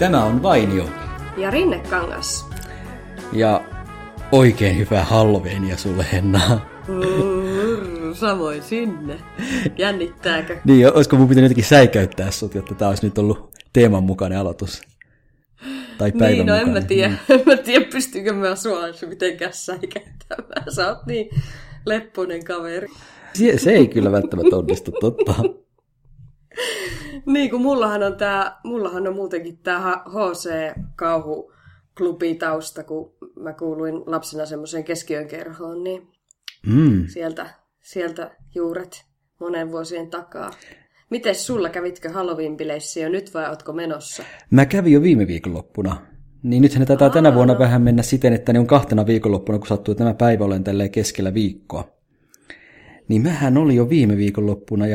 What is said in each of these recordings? Tämä on Vainio. Ja Rinnekangas. Ja oikein hyvää Halloweenia sulle, Henna. Samoin sinne. Jännittääkö? Niin, olisiko mun pitänyt jotenkin säikäyttää sut, jotta tää olisi nyt ollut teeman mukainen aloitus. Tai päivän niin, no mukainen. en mä tiedä, pystyykö mä sua mitenkään säikäyttämään. Sä oot niin lepponen kaveri. Se ei kyllä välttämättä onnistu, totta. Niin, kun mullahan on muutenkin tää HC-kauhuklubi tausta, kun mä kuuluin lapsena semmoiseen keskiön kerhoon, niin sieltä juuret monen vuosien takaa. Mites sulla, kävitkö Halloween-bileissä jo nyt vai ootko menossa? Mä kävin jo viime viikonloppuna. Niin nythän ne taitaa tänä vuonna vähän mennä siten, että ne on kahtena viikonloppuna, kun sattuu, että tämä päivä olen tälleen keskellä viikkoa. Niin mähän oli jo viime viikonloppuna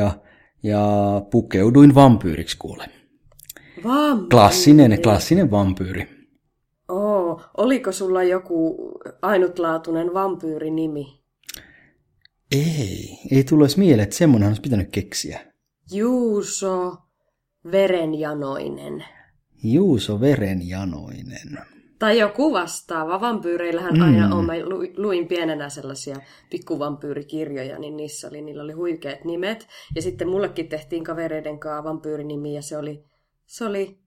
ja pukeuduin vampyyriksi kuule. Vampyyri? Klassinen vampyyri. Oo, oliko sulla joku ainutlaatuinen vampyyrinimi? Ei tullut edes mieleen, että semmoinen olisi pitänyt keksiä. Juuso Verenjanoinen. Tai joku vastaava. Vampyyreillähän aina on. Mä luin pienenä sellaisia pikkuvampyyrikirjoja, niin niillä oli huikeat nimet. Ja sitten mullekin tehtiin kavereiden kanssa vampyyrinimi, ja se oli siltä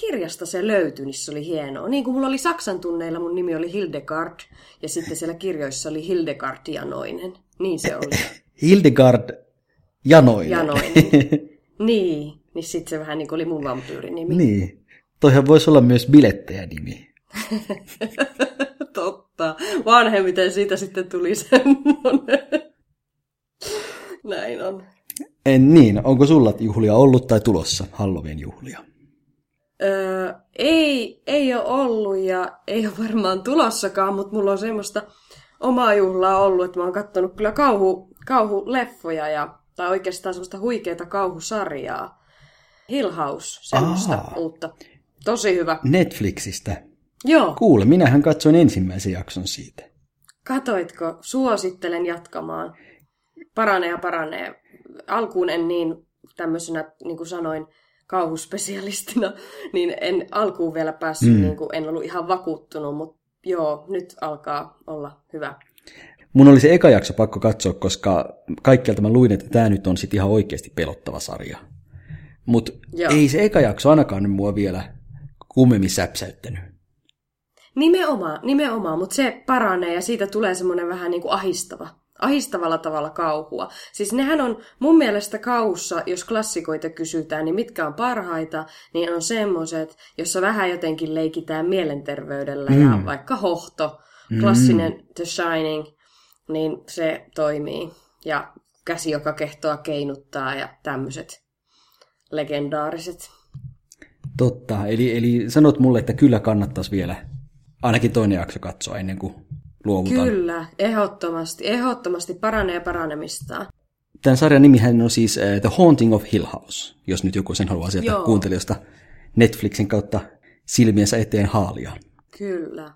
kirjasta se löytyi, niin se oli hienoa. Niin kuin mulla oli Saksan tunneilla, mun nimi oli Hildegard, ja sitten siellä kirjoissa oli Hildegard Janoinen. Niin se oli. Hildegard Janoinen. Niin sitten se vähän niin kuin oli mun vampyyrinimi. Niin. Toihan voisi olla myös bilettäjänimi. Totta. Vanhemmiten siitä sitten tuli semmoinen. Näin on. En niin. Onko sulla juhlia ollut tai tulossa Halloween juhlia? Ei ole ollut ja ei ole varmaan tulossakaan, mutta mulla on semmoista omaa juhlaa ollut, että mä oon katsonut kyllä kauhuleffoja tai oikeastaan semmoista huikeaa kauhusarjaa. Hill House, semmoista uutta. Tosi hyvä. Netflixistä? Joo. Kuule, minähän katsoin ensimmäisen jakson siitä. Katoitko? Suosittelen jatkamaan. Paranee. Alkuun en niin tämmöisenä, niin kuin sanoin, kauhuspesialistina, niin en alkuun vielä päässyt, niin kuin en ollut ihan vakuuttunut, mutta joo, nyt alkaa olla hyvä. Mun oli se eka jakso pakko katsoa, koska kaikkialta mä luin, että tää nyt on sit ihan oikeasti pelottava sarja. Mutta ei se eka jakso ainakaan mua vielä kummemmin säpsäyttänyt. Nimenomaan, mutta se paranee ja siitä tulee semmoinen vähän niin kuin ahistavalla tavalla kauhua. Siis nehän on mun mielestä kauhussa, jos klassikoita kysytään, niin mitkä on parhaita, niin on semmoiset, jossa vähän jotenkin leikitään mielenterveydellä ja vaikka hohto, klassinen The Shining, niin se toimii. Ja käsi, joka kehtoa keinuttaa ja tämmöiset legendaariset. Totta, eli sanot mulle, että kyllä kannattaisi vielä ainakin toinen jakso katsoa ennen kuin luovutaan. Kyllä, ehdottomasti paranee paranemistaan. Tämän sarjan nimihän on siis The Haunting of Hill House, jos nyt joku sen haluaa sieltä kuuntelijoista Netflixin kautta silmiensä eteen haalia. Kyllä.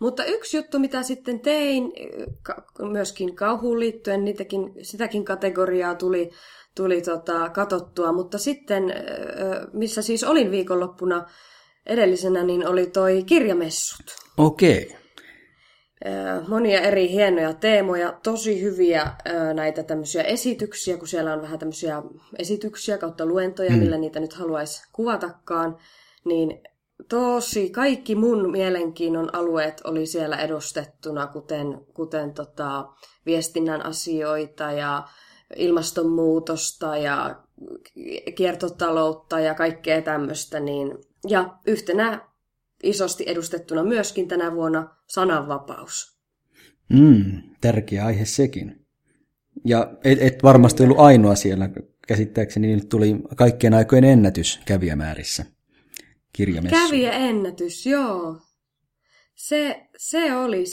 Mutta yksi juttu, mitä sitten tein, myöskin kauhuun liittyen, sitäkin kategoriaa tuli katsottua, mutta sitten, missä siis olin viikonloppuna edellisenä, niin oli toi kirjamessut. Okei. Monia eri hienoja teemoja, tosi hyviä näitä tämmöisiä esityksiä, kun siellä on vähän tämmöisiä esityksiä kautta luentoja, millä niitä nyt haluaisi kuvatakaan, niin tosi kaikki mun mielenkiinnon alueet oli siellä edustettuna, kuten viestinnän asioita ja ilmastonmuutosta ja kiertotaloutta ja kaikkea tämmöistä. Niin. Ja yhtenä isosti edustettuna myöskin tänä vuonna sananvapaus. Tärkeä aihe sekin. Ja et varmasti ollut ainoa siellä, käsittääkseni nyt tuli kaikkien aikojen ennätys kävijämäärissä. Kävijäennätys, joo. Se oli,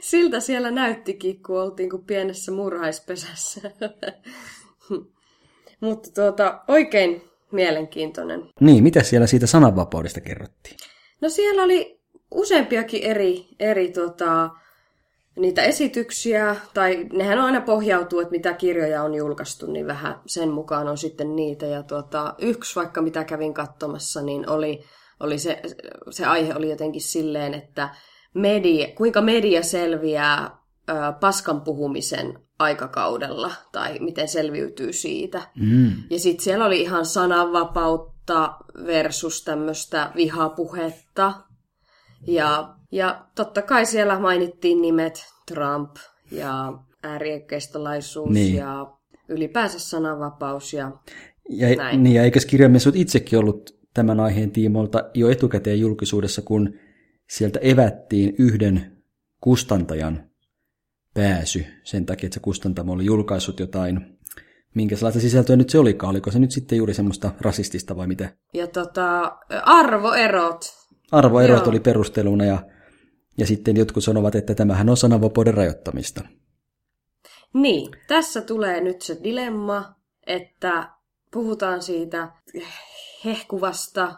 siltä siellä näyttikin, kun oltiin kuin pienessä murhaispesässä. Mutta oikein mielenkiintoinen. Niin, mitä siellä siitä sananvapaudesta kerrottiin? No siellä oli useampiakin eri niitä esityksiä, tai nehän aina pohjautuu, että mitä kirjoja on julkaistu, niin vähän sen mukaan on sitten niitä. Ja yksi, vaikka mitä kävin katsomassa, niin oli oli se aihe oli jotenkin silleen, että kuinka media selviää paskan puhumisen aikakaudella, tai miten selviytyy siitä. Mm. Ja sitten siellä oli ihan sananvapautta versus tämmöistä vihapuhetta. Ja totta kai siellä mainittiin nimet Trump ja äärioikeistolaisuus niin. Ja ylipäänsä sananvapaus ja näin. Niin, ja eikös kirjamessut itsekin ollut tämän aiheen tiimoilta jo etukäteen julkisuudessa, kun sieltä evättiin yhden kustantajan pääsy sen takia, että se kustantamo oli julkaissut jotain. Minkälaista sisältöä nyt se olikaan? Oliko se nyt sitten juuri semmoista rasistista vai mitä? Ja arvoerot. Arvoerot joo. Oli perusteluna ja sitten jotkut sanovat, että tämähän on sananvapauden rajoittamista. Niin, tässä tulee nyt se dilemma, että puhutaan siitä hehkuvasta,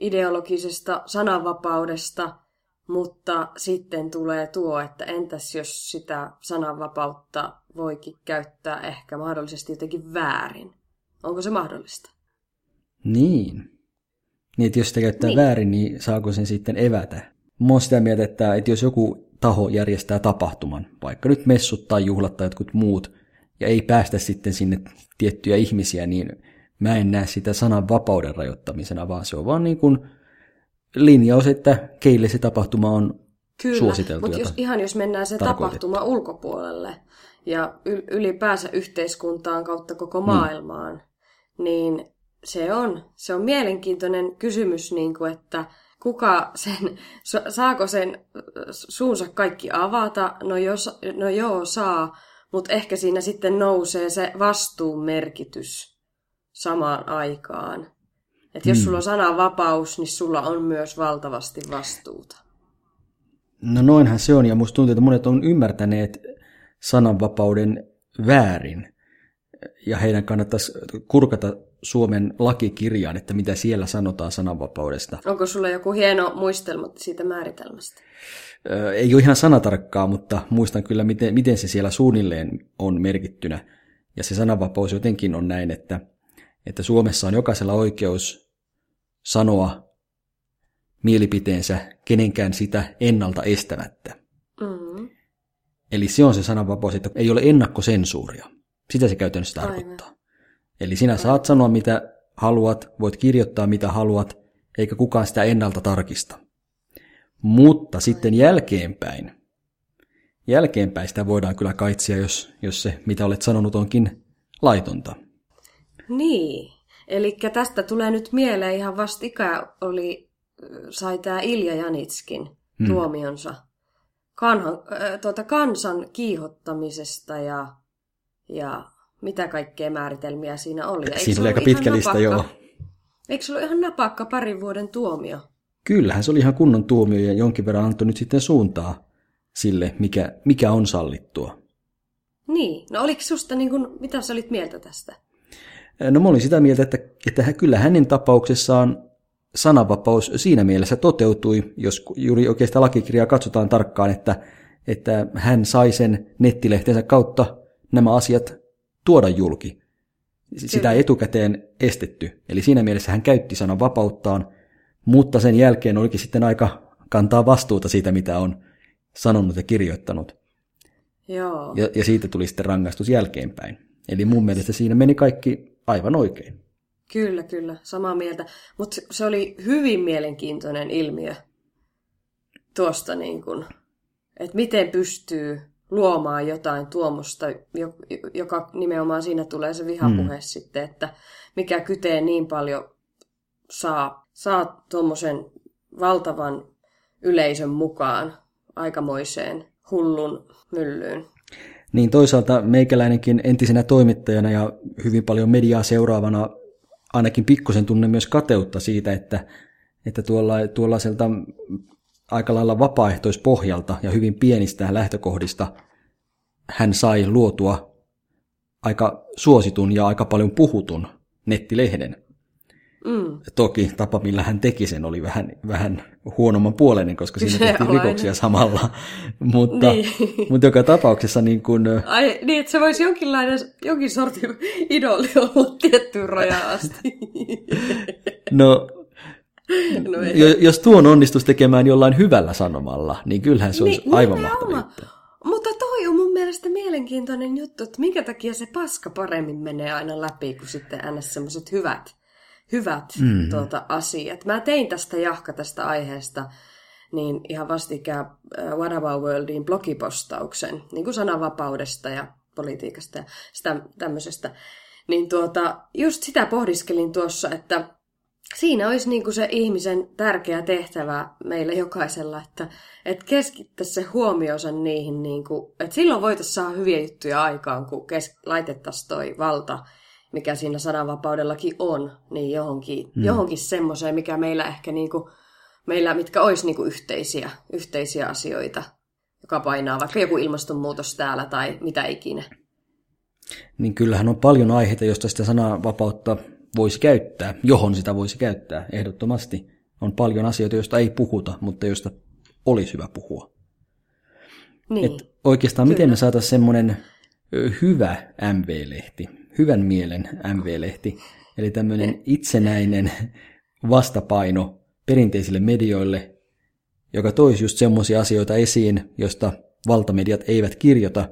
ideologisesta sananvapaudesta, mutta sitten tulee tuo, että entäs jos sitä sananvapautta voikin käyttää ehkä mahdollisesti jotenkin väärin. Onko se mahdollista? Niin, että jos sitä käyttää väärin, niin saako sen sitten evätä? Mä oon sitä mieltä, että jos joku taho järjestää tapahtuman, vaikka nyt messut tai juhlat tai jotkut muut, ja ei päästä sitten sinne tiettyjä ihmisiä, niin mä en näe sitä sananvapauden rajoittamisena, vaan se on vaan niin kuin linjaus, että keille se tapahtuma on suositeltu. Kyllä, mutta jos mennään se tapahtuma ulkopuolelle ja ylipäänsä yhteiskuntaan kautta koko maailmaan, niin se on mielenkiintoinen kysymys, niin kuin, että saako sen suunsa kaikki avata? No joo, saa, mutta ehkä siinä sitten nousee se vastuun merkitys samaan aikaan. Että jos sulla on sananvapaus, niin sulla on myös valtavasti vastuuta. No noinhan se on, ja musta tuntuu, että monet on ymmärtäneet sananvapauden väärin. Ja heidän kannattaisi kurkata Suomen lakikirjaan, että mitä siellä sanotaan sananvapaudesta. Onko sulla joku hieno muistelma siitä määritelmästä? Ei ole ihan sanatarkkaa, mutta muistan kyllä, miten se siellä suunnilleen on merkittynä. Ja se sananvapaus jotenkin on näin, että Suomessa on jokaisella oikeus sanoa mielipiteensä kenenkään sitä ennalta estämättä. Mm-hmm. Eli se on se sananvapaus, että ei ole ennakkosensuuria. Sitä se käytännössä tarkoittaa. Aivan. Eli sinä saat sanoa mitä haluat, voit kirjoittaa mitä haluat, eikä kukaan sitä ennalta tarkista. Mutta sitten jälkeenpäin sitä voidaan kyllä kaitsia, jos se mitä olet sanonut onkin laitonta. Niin, eli tästä tulee nyt mieleen ihan vastikään sai tämä Ilja Janitskin tuomionsa kansan kiihottamisesta ja mitä kaikkea määritelmiä siinä oli. Siinä oli aika pitkä lista, joo. Eikö se ollut ihan napakka parin vuoden tuomio? Kyllähän se oli ihan kunnon tuomio ja jonkin verran antoi nyt sitten suuntaa sille, mikä on sallittua. Niin, no oliko susta, niin kuin, mitä sä olit mieltä tästä? No mä olin sitä mieltä, että kyllä hänen tapauksessaan sananvapaus siinä mielessä toteutui, jos juuri oikeastaan lakikirjaa katsotaan tarkkaan, että hän sai sen nettilehtensä kautta nämä asiat tuoda julki. Sitä ei etukäteen estetty. Eli siinä mielessä hän käytti sananvapauttaan, mutta sen jälkeen olikin sitten aika kantaa vastuuta siitä, mitä on sanonut ja kirjoittanut. Joo. Ja siitä tuli sitten rangaistus jälkeenpäin. Eli mun mielestä siinä meni kaikki aivan oikein. Kyllä, samaa mieltä. Mutta se oli hyvin mielenkiintoinen ilmiö tuosta, niin että miten pystyy luomaan jotain tuomusta, joka nimenomaan siinä tulee se vihapuhe sitten, että mikä kytee niin paljon saa tuommoisen valtavan yleisön mukaan aikamoiseen hullun myllyyn. Niin toisaalta meikäläinenkin entisenä toimittajana ja hyvin paljon mediaa seuraavana ainakin pikkusen tunne myös kateutta siitä, että tuollaiselta aika lailla vapaaehtoispohjalta ja hyvin pienistä lähtökohdista hän sai luotua aika suositun ja aika paljon puhutun nettilehden. Toki tapa, millä hän teki sen, oli vähän huonomman puoleinen, koska siinä tehtiin rikoksia samalla. mutta joka tapauksessa niin kuin... Ai, niin, että se voisi jonkin sortin idoli olla tiettyyn rajaan asti. No, No jos tuon onnistus tekemään jollain hyvällä sanomalla, niin kyllähän se olisi aivan mahtavuutta. Mutta toi on mun mielestä mielenkiintoinen juttu, että minkä takia se paska paremmin menee aina läpi kuin sitten ns. Sellaiset hyvät asiat. Mä tein tästä aiheesta niin ihan vastikään What About Worldin blogipostauksen, niin kuin sananvapaudesta ja politiikasta ja sitä, tämmöisestä. Niin just sitä pohdiskelin tuossa, että siinä olisi niin kuin se ihmisen tärkeä tehtävä meillä jokaisella, että keskittäisi se huomionsa niihin, niin kuin, että silloin voitaisiin saada hyviä juttuja aikaan, kun laitettaisiin toi valta, mikä siinä sananvapaudellakin on, niin johonkin semmoiseen, mikä meillä ehkä niin kuin, mitkä olisi niin kuin yhteisiä asioita, joka painaa vaikka joku ilmastonmuutos täällä tai mitä ikinä. Niin kyllähän on paljon aiheita, joista sitä sananvapautta voisi käyttää, johon sitä voisi käyttää ehdottomasti. On paljon asioita, joista ei puhuta, mutta joista olisi hyvä puhua. Niin. Et oikeastaan miten me saataisiin semmoinen hyvä MV-lehti, hyvän mielen MV-lehti, eli tämmöinen itsenäinen vastapaino perinteisille medioille, joka toisi just semmoisia asioita esiin, josta valtamediat eivät kirjoita,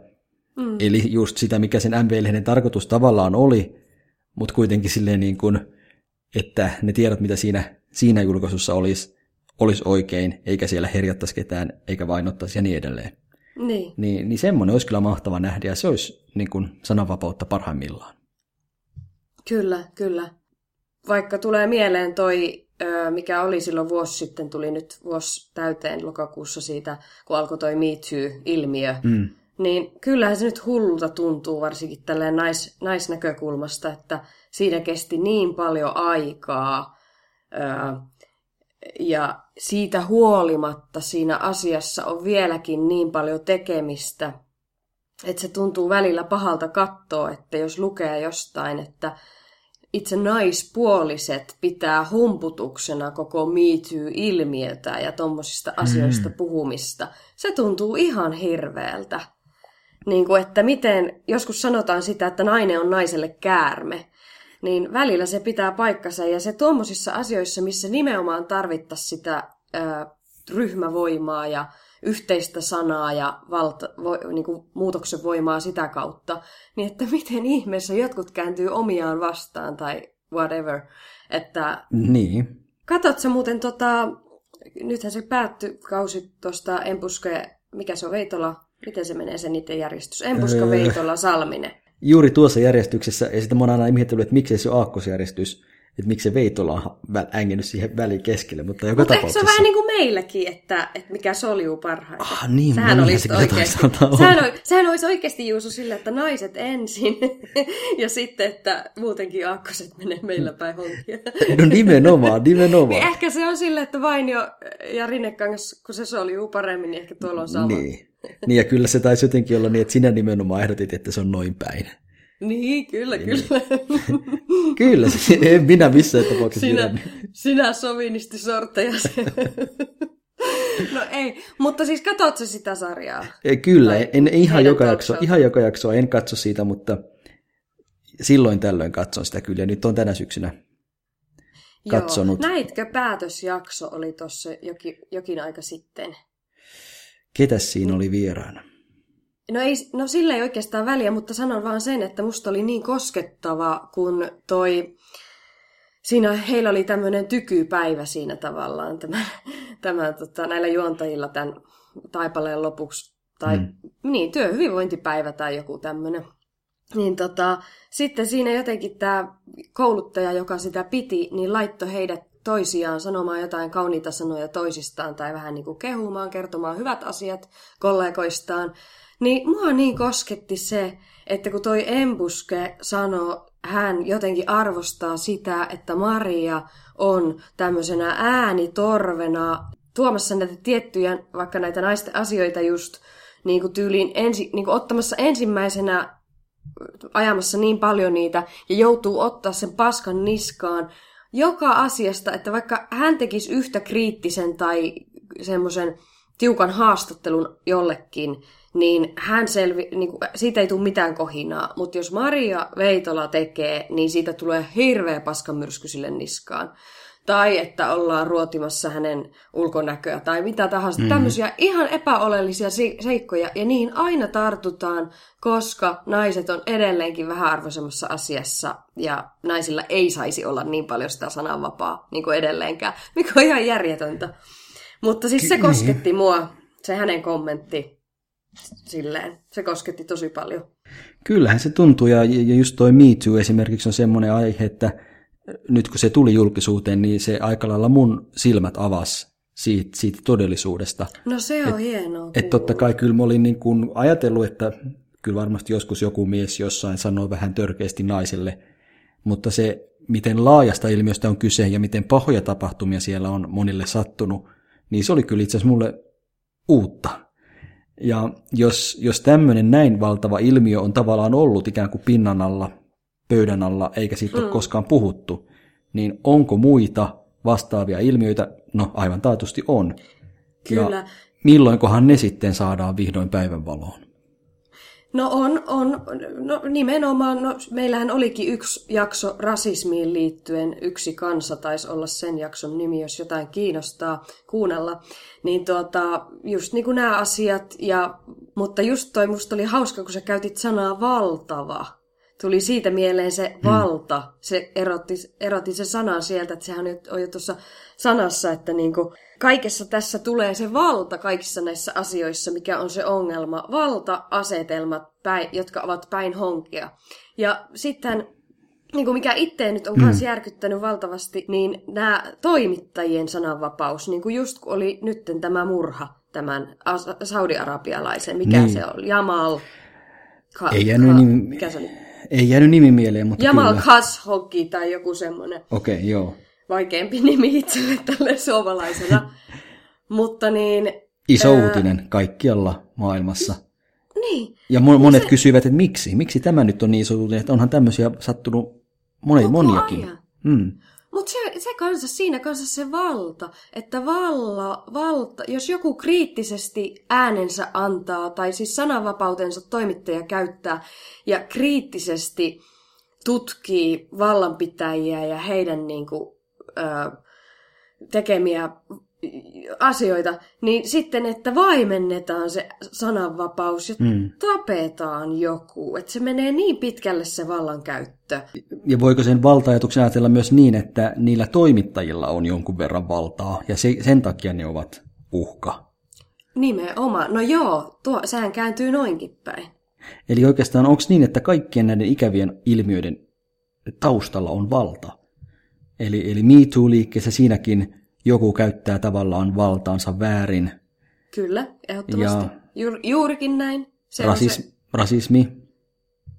eli just sitä, mikä sen MV-lehden tarkoitus tavallaan oli, mutta kuitenkin silleen niin kuin, että ne tiedot, mitä siinä julkaisussa olisi oikein, eikä siellä herjattaisi ketään, eikä vainottaisi ja niin edelleen. Niin semmoinen olisi kyllä mahtava nähdä, ja se olisi niin kuin sananvapautta parhaimmillaan. Kyllä. Vaikka tulee mieleen toi, mikä oli silloin vuosi sitten, tuli nyt vuosi täyteen lokakuussa siitä, kun alkoi toi Me Too-ilmiö, niin kyllähän se nyt hullulta tuntuu varsinkin tälleen naisnäkökulmasta, että siinä kesti niin paljon aikaa ja siitä huolimatta siinä asiassa on vieläkin niin paljon tekemistä, että se tuntuu välillä pahalta katsoa, että jos lukee jostain, että itse naispuoliset pitää humputuksena koko Me Too-ilmiötä ja tommosista asioista puhumista, se tuntuu ihan hirveältä. Niin kuin, että miten, joskus sanotaan sitä, että nainen on naiselle käärme, niin välillä se pitää paikkansa. Ja se tuommoisissa asioissa, missä nimenomaan tarvittaisiin sitä ryhmävoimaa ja yhteistä sanaa ja niin kuin muutoksen voimaa sitä kautta, niin että miten ihmeessä jotkut kääntyy omiaan vastaan tai whatever. Että, niin. Katsot sä muuten, nythän se päättyi kausi tuosta Empuske, mikä se on, Veitola? Miten se menee se niiden järjestys? Empuska, Veitola, Salminen. Juuri tuossa järjestyksessä, ja sitten mä oon aina ihmetellyt, että miksei se ole aakkosjärjestys, että miksi se Veitola on ängennyt siihen väliin keskelle, mutta joka tapauksessa. Mutta se on vähän niin kuin meilläkin, että mikä soljuu parhaiten. Niin, sehän olisi oikeasti Juuso sillä, että naiset ensin, ja sitten, että muutenkin aakkoset menee meillä päin honkia. No nimenomaan. Niin ehkä se on sillä, että Vainio ja Rinnekangas, kun se soljuu paremmin, niin ehkä tuolla on sama. Niin, ja kyllä se taisi jotenkin olla niin, että sinä nimenomaan ehdotit, että se on noin päin. Niin, kyllä. Kyllä, en minä missään tapauksessa. Sinä sovinisti sortejasi. No ei, mutta siis katsotko sitä sarjaa? Kyllä, en ihan joka jaksoa en katso siitä, mutta silloin tällöin katson sitä kyllä. Ja nyt on tänä syksynä katsonut. Joo, näitkö päätösjakso oli tuossa jokin aika sitten? Ketäs siinä oli vieraana? No sillä ei oikeastaan väliä, mutta sanon vaan sen, että musta oli niin koskettava, kun heillä oli tämmöinen tykypäivä siinä tavallaan näillä juontajilla tämän taipaleen lopuksi, tai työhyvinvointipäivä tai joku tämmöinen. Niin sitten siinä jotenkin tämä kouluttaja, joka sitä piti, niin laittoi heidät toisiaan sanomaan jotain kauniita sanoja toisistaan tai vähän niin kuin kehumaan, kertomaan hyvät asiat kollegoistaan. Niin mua niin kosketti se, että kun toi Embuske sanoi, hän jotenkin arvostaa sitä, että Maria on tämmöisenä äänitorvena tuomassa näitä tiettyjä, vaikka näitä naisten asioita just niin kuin tyyliin niin kuin ottamassa ensimmäisenä, ajamassa niin paljon niitä ja joutuu ottaa sen paskan niskaan joka asiasta, että vaikka hän tekisi yhtä kriittisen tai semmoisen tiukan haastattelun jollekin, niin hän siitä ei tule mitään kohinaa, mutta jos Maria Veitola tekee, niin siitä tulee hirveä paskamyrsky sille niskaan. tai että ollaan ruotimassa hänen ulkonäköä tai mitä tahansa. Mm-hmm. Tämmöisiä ihan epäoleellisia seikkoja, ja niihin aina tartutaan, koska naiset on edelleenkin vähän arvoisemmassa asiassa, ja naisilla ei saisi olla niin paljon sitä sananvapaa niin kuin edelleenkään, mikä on ihan järjetöntä. Mutta siis se kosketti mua, se hänen kommentti, silleen, se kosketti tosi paljon. Kyllähän se tuntuu, ja just toi Me Too esimerkiksi on semmoinen aihe, että nyt kun se tuli julkisuuteen, niin se aika lailla mun silmät avasi siitä todellisuudesta. No se on hienoa. Että totta kai kyllä mä olin niin kuin ajatellut, että kyllä varmasti joskus joku mies jossain sanoo vähän törkeästi naiselle, mutta se miten laajasta ilmiöstä on kyse ja miten pahoja tapahtumia siellä on monille sattunut, niin se oli kyllä itse asiassa mulle uutta. Ja jos tämmöinen näin valtava ilmiö on tavallaan ollut ikään kuin pinnan alla, pöydän alla, eikä siitä ole koskaan puhuttu, niin onko muita vastaavia ilmiöitä? No aivan taatusti on. Kyllä. Ja milloinkohan ne sitten saadaan vihdoin päivänvaloon? No on. No nimenomaan, no, meillähän olikin yksi jakso rasismiin liittyen, Yksi kansa taisi olla sen jakson nimi, jos jotain kiinnostaa kuunnella. Niin just niin kuin nämä asiat, mutta just toi musta oli hauska, kun sä käytit sanaa valtava. Tuli siitä mieleen se valta, se erotti se sana sieltä, että sehän on jo tuossa sanassa, että niinku kaikessa tässä tulee se valta kaikissa näissä asioissa, mikä on se ongelma. Valta-asetelmat, jotka ovat päin honkia. Ja sitten, niinku mikä itse nyt on myös järkyttänyt valtavasti, niin nämä toimittajien sananvapaus, niinku just kun oli nytten tämä murha, tämän saudi-arabialaisen, mikä se oli, Jamal Ei jäänyt nimi mieleen, mutta Jamal kyllä. Jamal Khashoggi tai joku semmoinen. Okei, joo. Vaikeampi nimi itselle tälle suomalaisena. Mutta niin... Iso uutinen kaikkialla maailmassa. Niin. Ja monet kysyivät, että miksi? Miksi tämä nyt on niin iso uutinen? Että onhan tämmöisiä sattunut moniakin. Mutta siinä kanssa se valta, että valta, jos joku kriittisesti äänensä antaa, tai siis sananvapautensa toimittaja käyttää, ja kriittisesti tutkii vallanpitäjiä ja heidän niinku, tekemiä asioita, niin sitten, että vaimennetaan se sananvapaus ja tapetaan joku. Että se menee niin pitkälle se vallankäyttö. Ja voiko sen valta-ajatuksen ajatella myös niin, että niillä toimittajilla on jonkun verran valtaa ja sen takia ne ovat uhka? Nimenomaan. No joo, sehän kääntyy noinkin päin. Eli oikeastaan onko niin, että kaikkien näiden ikävien ilmiöiden taustalla on valta? Eli Me Too-liikkeessä siinäkin joku käyttää tavallaan valtaansa väärin. Kyllä, ehdottomasti. Juurikin näin. Rasismi.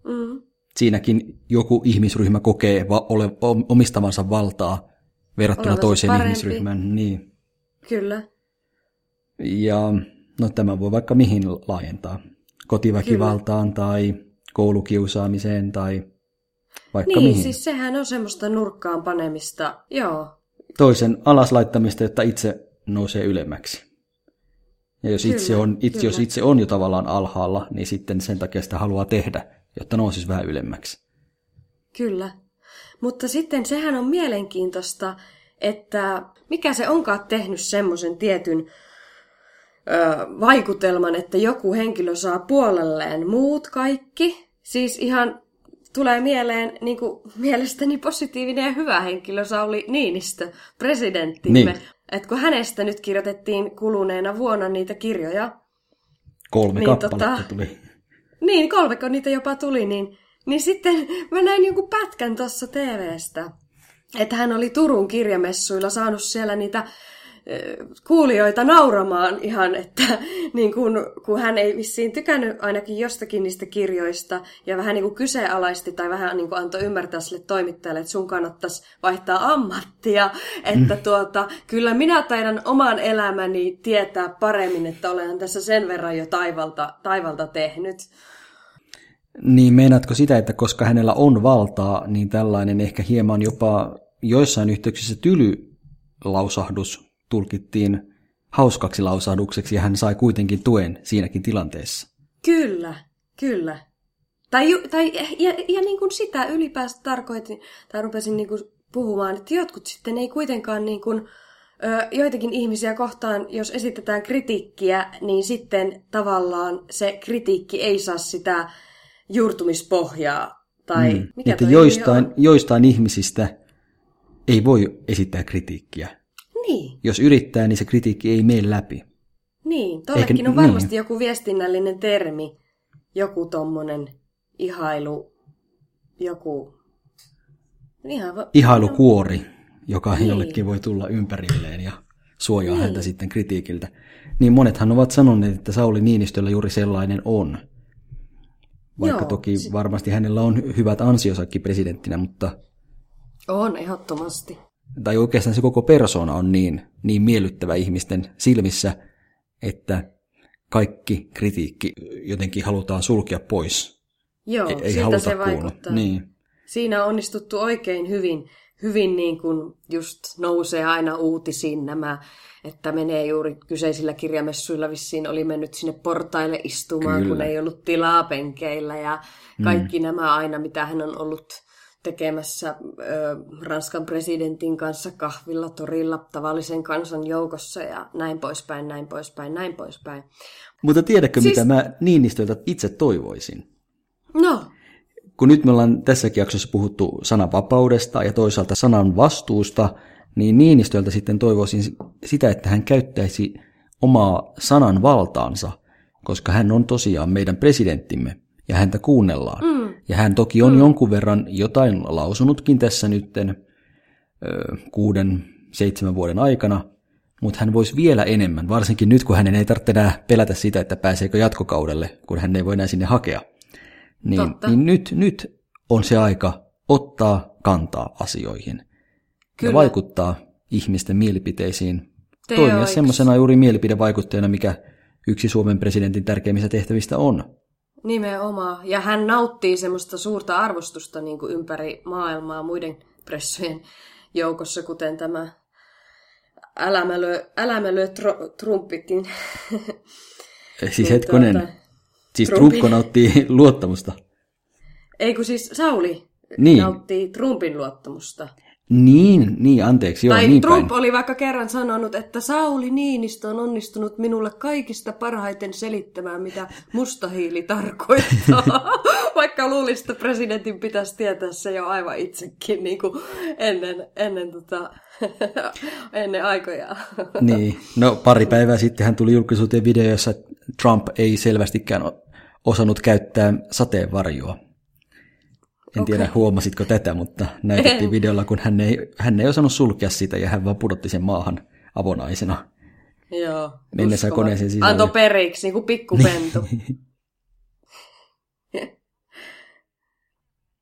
Mm-hmm. Siinäkin joku ihmisryhmä kokee omistavansa valtaa verrattuna toiseen ihmisryhmään. Niin. Kyllä. Ja no, tämä voi vaikka mihin laajentaa. Kotiväkivaltaan tai koulukiusaamiseen tai vaikka mihin. Niin, siis sehän on semmoista nurkkaan panemista, joo. Toisen alas laittamista, jotta itse nousee ylemmäksi. Ja jos itse on jo tavallaan alhaalla, niin sitten sen takia sitä haluaa tehdä, jotta nousisi vähän ylemmäksi. Kyllä. Mutta sitten sehän on mielenkiintoista, että mikä se onkaan tehnyt semmoisen tietyn vaikutelman, että joku henkilö saa puolelleen muut kaikki. Siis ihan... Tulee mieleen niin kuin mielestäni positiivinen ja hyvä henkilö Sauli Niinistö, presidenttimme. Niin. Että kun hänestä nyt kirjoitettiin kuluneena vuonna niitä kirjoja. 3 kappaletta tuli. Niin, 3 kun niitä jopa tuli. Niin sitten mä näin jonkun pätkän tuossa TV:stä. Että hän oli Turun kirjamessuilla saanut siellä niitä kuulijoita nauramaan ihan, että niin kun hän ei vissiin tykännyt ainakin jostakin niistä kirjoista ja vähän niin kuin kyseenalaisti tai vähän niin kuin antoi ymmärtää sille toimittajalle, että sun kannattaisi vaihtaa ammattia, että kyllä minä taidan oman elämäni tietää paremmin, että olen tässä sen verran jo taivalta tehnyt. Niin, meinaatko sitä, että koska hänellä on valtaa, niin tällainen ehkä hieman jopa joissain yhteyksissä tylylausahdus tulkittiin hauskaksi lausahdukseksi ja hän sai kuitenkin tuen siinäkin tilanteessa. Kyllä. Tai niin kuin sitä ylipäänsä tarkoitin, tai rupesin niin kuin puhumaan. Että jotkut sitten ei kuitenkaan niin kuin, joitakin ihmisiä kohtaan, jos esitetään kritiikkiä, niin sitten tavallaan se kritiikki ei saa sitä juurtumispohjaa. Tai mikä että joistain ihmisistä ei voi esittää kritiikkiä. Niin. Jos yrittää, niin se kritiikki ei mene läpi. Niin, tuollekin on varmasti niin. Joku viestinnällinen termi, joku tommonen ihailu, joku... Ihailukuori, joka niin. Jollekin voi tulla ympärilleen ja suojaa niin. Häntä sitten kritiikiltä. Niin monethan ovat sanoneet, että Sauli Niinistöllä juuri sellainen on. Vaikka joo, toki varmasti hänellä on hyvät ansiosakin presidenttinä, mutta... On, ehdottomasti. Tai oikeastaan se koko persoona on niin miellyttävä ihmisten silmissä, että kaikki kritiikki jotenkin halutaan sulkea pois. Joo, ei siltä se vaikuttaa. Niin. Siinä on onnistuttu oikein hyvin niin kuin just nousee aina uutisiin nämä, että menee juuri kyseisillä kirjamessuilla vissiin oli mennyt sinne portaille istumaan, kyllä. Kun ei ollut tilaa penkeillä ja kaikki nämä aina, mitä hän on ollut tekemässä Ranskan presidentin kanssa kahvilla, torilla, tavallisen kansan joukossa ja näin poispäin. Mutta tiedätkö, siis... mitä mä Niinistöltä itse toivoisin? No. Kun nyt me ollaan tässäkin jaksossa puhuttu sananvapaudesta ja toisaalta sanan vastuusta, niin Niinistöltä sitten toivoisin sitä, että hän käyttäisi omaa sanan valtaansa, koska hän on tosiaan meidän presidenttimme ja häntä kuunnellaan. Ja hän toki on jonkun verran jotain lausunutkin tässä nytten 6-7 vuoden aikana, mutta hän voisi vielä enemmän, varsinkin nyt kun hänen ei tarvitse enää pelätä sitä, että pääseekö jatkokaudelle, kun hän ei voi enää sinne hakea. Niin nyt on se aika ottaa kantaa asioihin. Kyllä. Ja vaikuttaa ihmisten mielipiteisiin. Toimia semmoisena juuri mielipidevaikuttajana, mikä yksi Suomen presidentin tärkeimmistä tehtävistä on. Nimenomaan. Ja hän nauttii semmoista suurta arvostusta niin kuin ympäri maailmaa muiden pressojen joukossa, kuten tämä älämälö Trumpikin. Siis hetkonen. Siis Trumpko nauttii luottamusta. Ei kun siis Sauli nauttii Trumpin luottamusta. Niin, anteeksi. Joo, tai niin Trump päin. Oli vaikka kerran sanonut, että Sauli Niinistö on onnistunut minulle kaikista parhaiten selittämään, mitä mustahiili tarkoittaa. Vaikka luulisi, että presidentin pitäisi tietää se jo aivan itsekin niin kuin ennen aikojaan. Niin, no pari päivää sitten hän tuli julkisuuteen video, jossa Trump ei selvästikään osannut käyttää sateenvarjoa. En tiedä, huomasitko tätä, mutta näytettiin videolla, kun hän ei osannut sulkea sitä ja hän vaan pudotti sen maahan avonaisena. Joo, uskomaan. Koneeseen sisälle. Antoi periksi, niin kuin pikkupentu.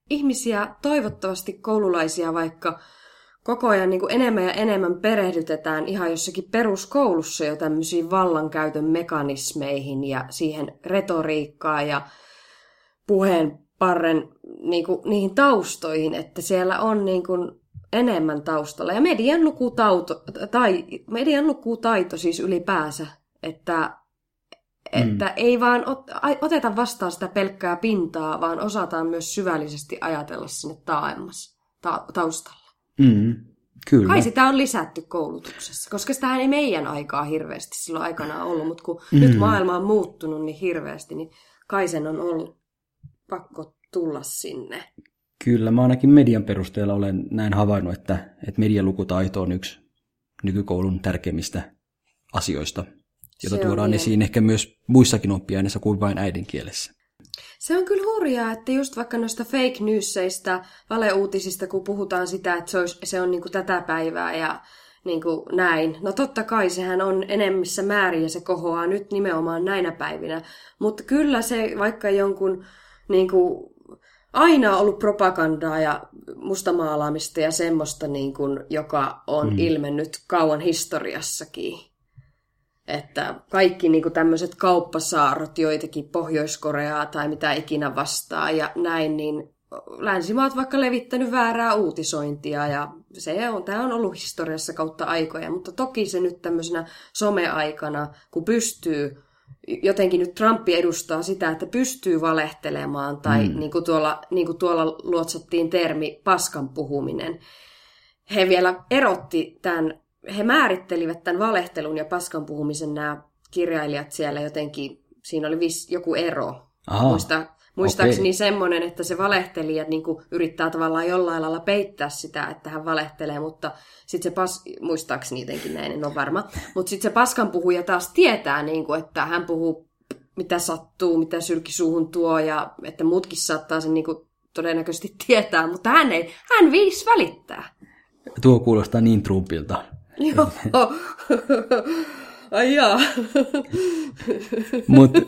Ihmisiä, toivottavasti koululaisia, vaikka koko ajan niin kuin enemmän ja enemmän perehdytetään ihan jossakin peruskoulussa jo tämmöisiin vallankäytön mekanismeihin ja siihen retoriikkaan ja puheenparren niin kuin niihin taustoihin, että siellä on niin kuin enemmän taustalla. Ja median lukutaito siis ylipäänsä, että ei vaan oteta vastaan sitä pelkkää pintaa, vaan osataan myös syvällisesti ajatella sinne taustalla. Kyllä. Kai sitä on lisätty koulutuksessa, koska sitähän ei meidän aikaa hirveästi silloin aikanaan ollut, mutta kun nyt maailma on muuttunut niin hirveästi, niin kai sen on ollut pakko tulla sinne. Kyllä, mä ainakin median perusteella olen näin havainnut, että median lukutaito on yksi nykykoulun tärkeimmistä asioista, jota tuodaan esiin ehkä myös muissakin oppiaineissa kuin vain äidinkielessä. Se on kyllä hurjaa, että just vaikka noista fake newsseistä, valeuutisista, kun puhutaan sitä, että se on niin kuin tätä päivää ja niin kuin näin. No totta kai sehän on enemmissä määrin ja se kohoaa nyt nimenomaan näinä päivinä. Mutta kyllä se vaikka jonkun niin kuin aina on ollut propagandaa ja mustamaalaamista ja semmoista, niin kuin, joka on ilmennyt kauan historiassakin. Että kaikki niin kuin tämmöiset kauppasaarot, joitakin Pohjois-Koreaa tai mitä ikinä vastaa ja näin, niin länsimaat vaikka levittänyt väärää uutisointia ja tämä on ollut historiassa kautta aikoja, mutta toki se nyt tämmöisenä someaikana, kun pystyy, jotenkin nyt Trump edustaa sitä, että pystyy valehtelemaan tai niin kuin tuolla luotsattiin termi paskan puhuminen, he vielä erotti tämän, he määrittelivät tämän valehtelun ja paskan puhumisen nämä kirjailijat siellä jotenkin, siinä oli joku ero. Muistaakseni semmoinen, että se valehtelija niin kuin yrittää tavallaan jollain lailla peittää sitä, että hän valehtelee, mutta sitten se muistaakseni jotenkin näin, en ole varma. Mutta sitten se paskan puhuja taas tietää, niin kuin, että hän puhuu mitä sattuu, mitä sylki suuhun tuo ja että muutkin saattaa sen niin kuin todennäköisesti tietää, mutta hän viis välittää. Tuo kuulostaa niin Trumpilta. Joo. Ai jaa. Mutta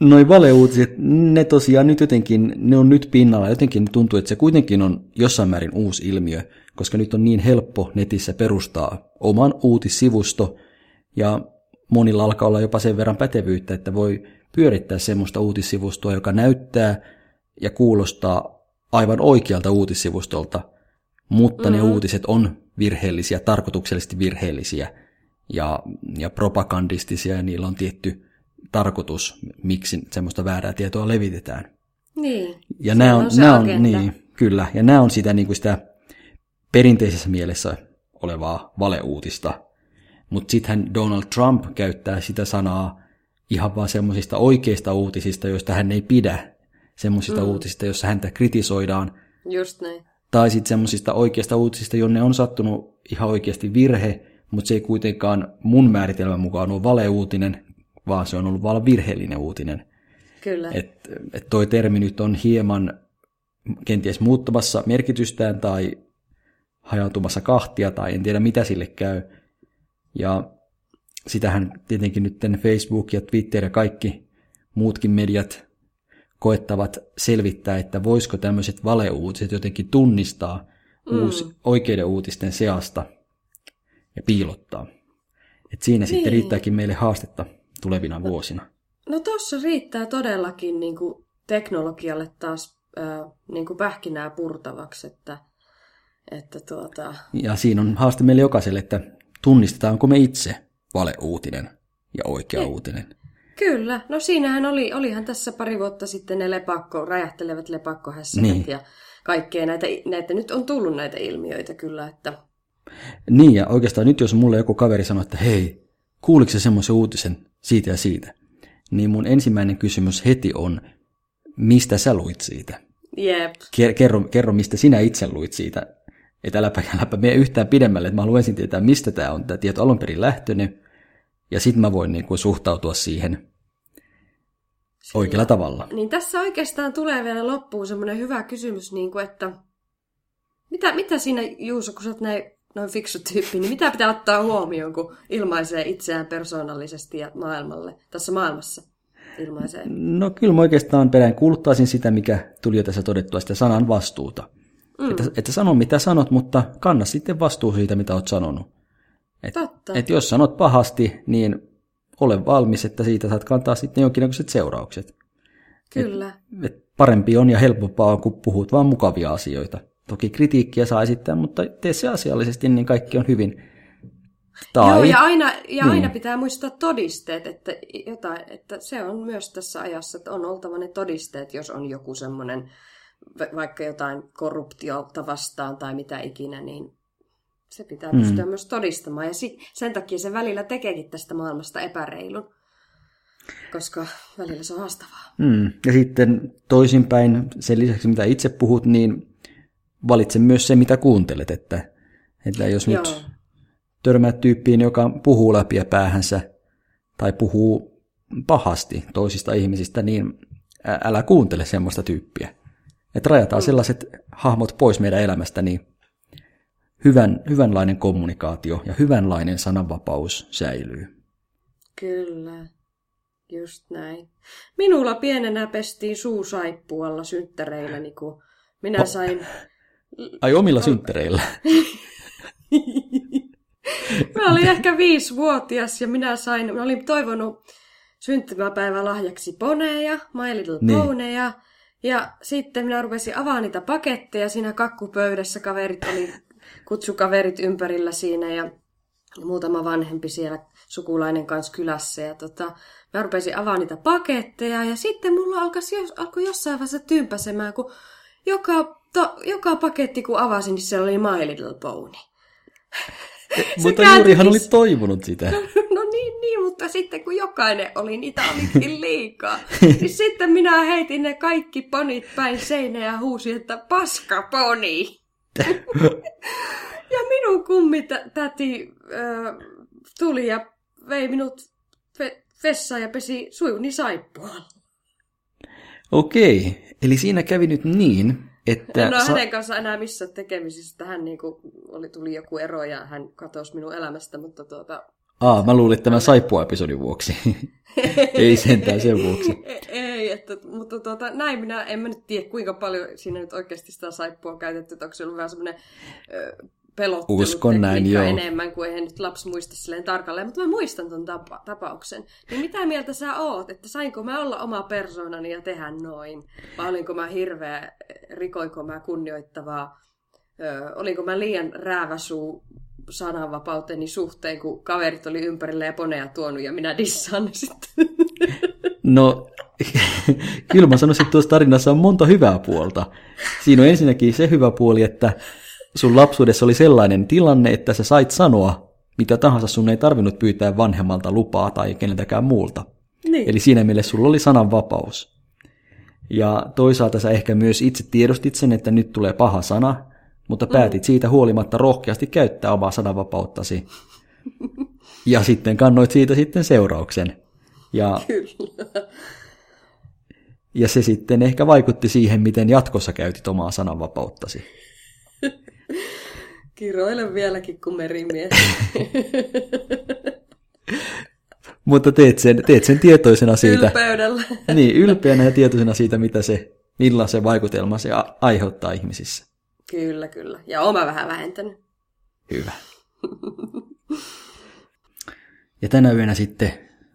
noi valeuutiset, ne tosiaan nyt jotenkin, ne on nyt pinnalla. Jotenkin tuntuu, että se kuitenkin on jossain määrin uusi ilmiö, koska nyt on niin helppo netissä perustaa oman uutissivusto. Ja monilla alkaa olla jopa sen verran pätevyyttä, että voi pyörittää semmoista uutissivustoa, joka näyttää ja kuulostaa aivan oikealta uutissivustolta, mutta ne uutiset on virheellisiä, tarkoituksellisesti virheellisiä ja propagandistisia, ja niillä on tietty tarkoitus, miksi semmoista väärää tietoa levitetään. Niin, ja nämä on se agenda. Niin, kyllä, ja nämä on sitä, niin kuin sitä perinteisessä mielessä olevaa valeuutista. Mutta sittenhän Donald Trump käyttää sitä sanaa ihan vaan semmoisista oikeista uutisista, joista hän ei pidä, semmoisista uutisista, joissa häntä kritisoidaan. Just näin. Tai sitten semmoisista oikeista uutisista, jonne on sattunut ihan oikeasti virhe, mutta se ei kuitenkaan mun määritelmän mukaan ole valeuutinen, vaan se on ollut vaan virheellinen uutinen. Kyllä. Et toi termi nyt on hieman kenties muuttamassa merkitystään tai hajantumassa kahtia, tai en tiedä mitä sille käy. Ja sitähän tietenkin nyt Facebook ja Twitter ja kaikki muutkin mediat koettavat selvittää, että voisiko tämmöiset valeuutiset jotenkin tunnistaa oikeiden uutisten seasta ja piilottaa. Et siinä niin. Sitten riittääkin meille haastetta tulevina vuosina. No tuossa riittää todellakin niin kuin teknologialle taas niin kuin pähkinää purtavaksi. Ja siinä on haaste meille jokaiselle, että tunnistetaanko me itse valeuutinen ja oikea uutinen. Kyllä. No siinähän olihan tässä pari vuotta sitten ne räjähtelevät lepakkohässäkät niin. Ja kaikkea näitä. Nyt on tullut näitä ilmiöitä kyllä. Että... Niin ja oikeastaan nyt jos mulle joku kaveri sanoo, että hei, kuuliko se semmoisen uutisen siitä ja siitä, niin mun ensimmäinen kysymys heti on, mistä sä luit siitä? Jep. Kerro, mistä sinä itse luit siitä. Että äläpä mene yhtään pidemmälle, että mä haluan ensin tietää, mistä tämä on, tämä tieto alun perin lähtenyt, ja sitten mä voin niin kuin suhtautua siihen oikealla tavalla. Niin tässä oikeastaan tulee vielä loppuun semmoinen hyvä kysymys, niin kuin, että mitä siinä, Juuso, kun sä oot noin fiksu tyyppi, niin mitä pitää ottaa huomioon, kun ilmaisee itseään persoonallisesti ja tässä maailmassa ilmaisee? No kyllä mä oikeastaan peräänkuuluttaisin sitä, mikä tuli jo tässä todettua, sitä sanan vastuuta. Että sano mitä sanot, mutta kanna sitten vastuu siitä, mitä olet sanonut. Et jos sanot pahasti, niin ole valmis, että siitä saat kantaa sitten jonkinnäköiset seuraukset. Kyllä. Et parempi on ja helpompaa on, kun puhut vaan mukavia asioita. Toki kritiikkiä saa esittää, mutta tee se asiallisesti, niin kaikki on hyvin. Joo, aina pitää muistaa todisteet, että se on myös tässä ajassa, että on oltava ne todisteet, jos on joku semmoinen... vaikka jotain korruptiota vastaan tai mitä ikinä, niin se pitää pystyä myös todistamaan. Ja sen takia se välillä tekeekin tästä maailmasta epäreilun, koska välillä se on haastavaa. Ja sitten toisinpäin, sen lisäksi mitä itse puhut, niin valitse myös se, mitä kuuntelet. Että jos nyt törmäät tyyppiin, joka puhuu läpi päähänsä tai puhuu pahasti toisista ihmisistä, niin älä kuuntele semmoista tyyppiä. Että rajataan sellaiset hahmot pois meidän elämästä, niin hyvänlainen kommunikaatio ja hyvänlainen sananvapaus säilyy. Kyllä, just näin. Minulla pienenä pestiin suusaippualla synttäreillä, niin kun minä sain... Ai omilla synttäreillä? Mä olin ehkä 5-vuotias ja mä olin toivonut syntymäpäivän lahjaksi poneja, My Little Poneja. Niin. Ja sitten minä rupesin avaamaan niitä paketteja siinä kakkupöydässä, kutsukaverit ympärillä siinä ja muutama vanhempi siellä sukulainen kanssa kylässä. Ja minä rupesin avaamaan niitä paketteja ja sitten mulla alkoi jossain vaiheessa tympäsemään, kun joka paketti kun avasin, niin siellä oli My Little Pony. Mutta juurihan oli toivonut sitä. No niin, mutta sitten kun jokainen oli, niitä olikin liikaa. Niin sitten minä heitin ne kaikki ponit päin seinää ja huusin, että paska poni. Ja minun kummitäti tuli ja vei minut vessaan ja pesi suihuni saippualla. Okei, eli siinä kävi nyt niin, että... En ole hänen kanssa enää missään tekemisissä. Hän tuli joku ero ja hän katosi minun elämästä, mutta mä luulin tämän saippua-episodin vuoksi. Ei sentään sen vuoksi. Ei, mutta näin minä en mä nyt tiedä, kuinka paljon siinä nyt oikeasti sitä saippua on käytetty. Onko se ollut vähän semmoinen pelottelutekniikka enemmän, kun eihän nyt lapsi muista silleen tarkalleen. Mutta mä muistan ton tapauksen. Niin mitä mieltä sä oot, että sainko mä olla oma persoonani ja tehdä noin? Vai olinko mä hirveä, rikoinko mä kunnioittavaa, olinko mä liian rääväsuu sananvapauteni suhteen, kun kaverit oli ympärillä ja poneja tuonut ja minä dissaan ne sitten. No, kyllä mä sanoisin, että tuossa tarinassa on monta hyvää puolta. Siinä on ensinnäkin se hyvä puoli, että sun lapsuudessa oli sellainen tilanne, että sä sait sanoa mitä tahansa, sun ei tarvinnut pyytää vanhemmalta lupaa tai keneltäkään muulta. Niin. Eli siinä mielessä sulla oli sananvapaus. Ja toisaalta sä ehkä myös itse tiedostit sen, että nyt tulee paha sana, mutta päätit siitä huolimatta rohkeasti käyttää omaa sananvapauttasi. Ja sitten kannoit siitä sitten seurauksen. Ja, kyllä. Ja se sitten ehkä vaikutti siihen, miten jatkossa käytit omaa sananvapauttasi. Kiroilen vieläkin kuin merimies. Mutta teet sen tietoisena siitä. Ylpeydellä. Niin, ylpeänä ja tietoisena siitä, millaisen vaikutelman se aiheuttaa ihmisissä. Kyllä, kyllä. Ja oon mä vähän vähentänyt. Hyvä. Ja tänä yönä sitten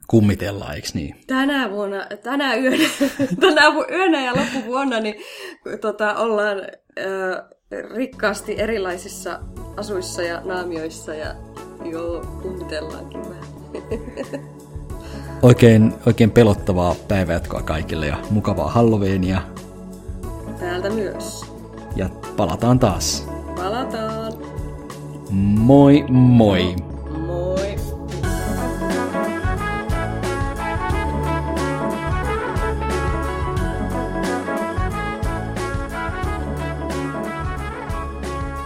kummitellaan, eikö niin? Tänä yönä ja loppuvuonna niin, ollaan... rikkaasti erilaisissa asuissa ja naamioissa ja kummitellaankin vähän. Oikein pelottavaa päivänjatkoa kaikille ja mukavaa Halloweenia. Täältä myös. Ja palataan taas. Palataan. Moi moi.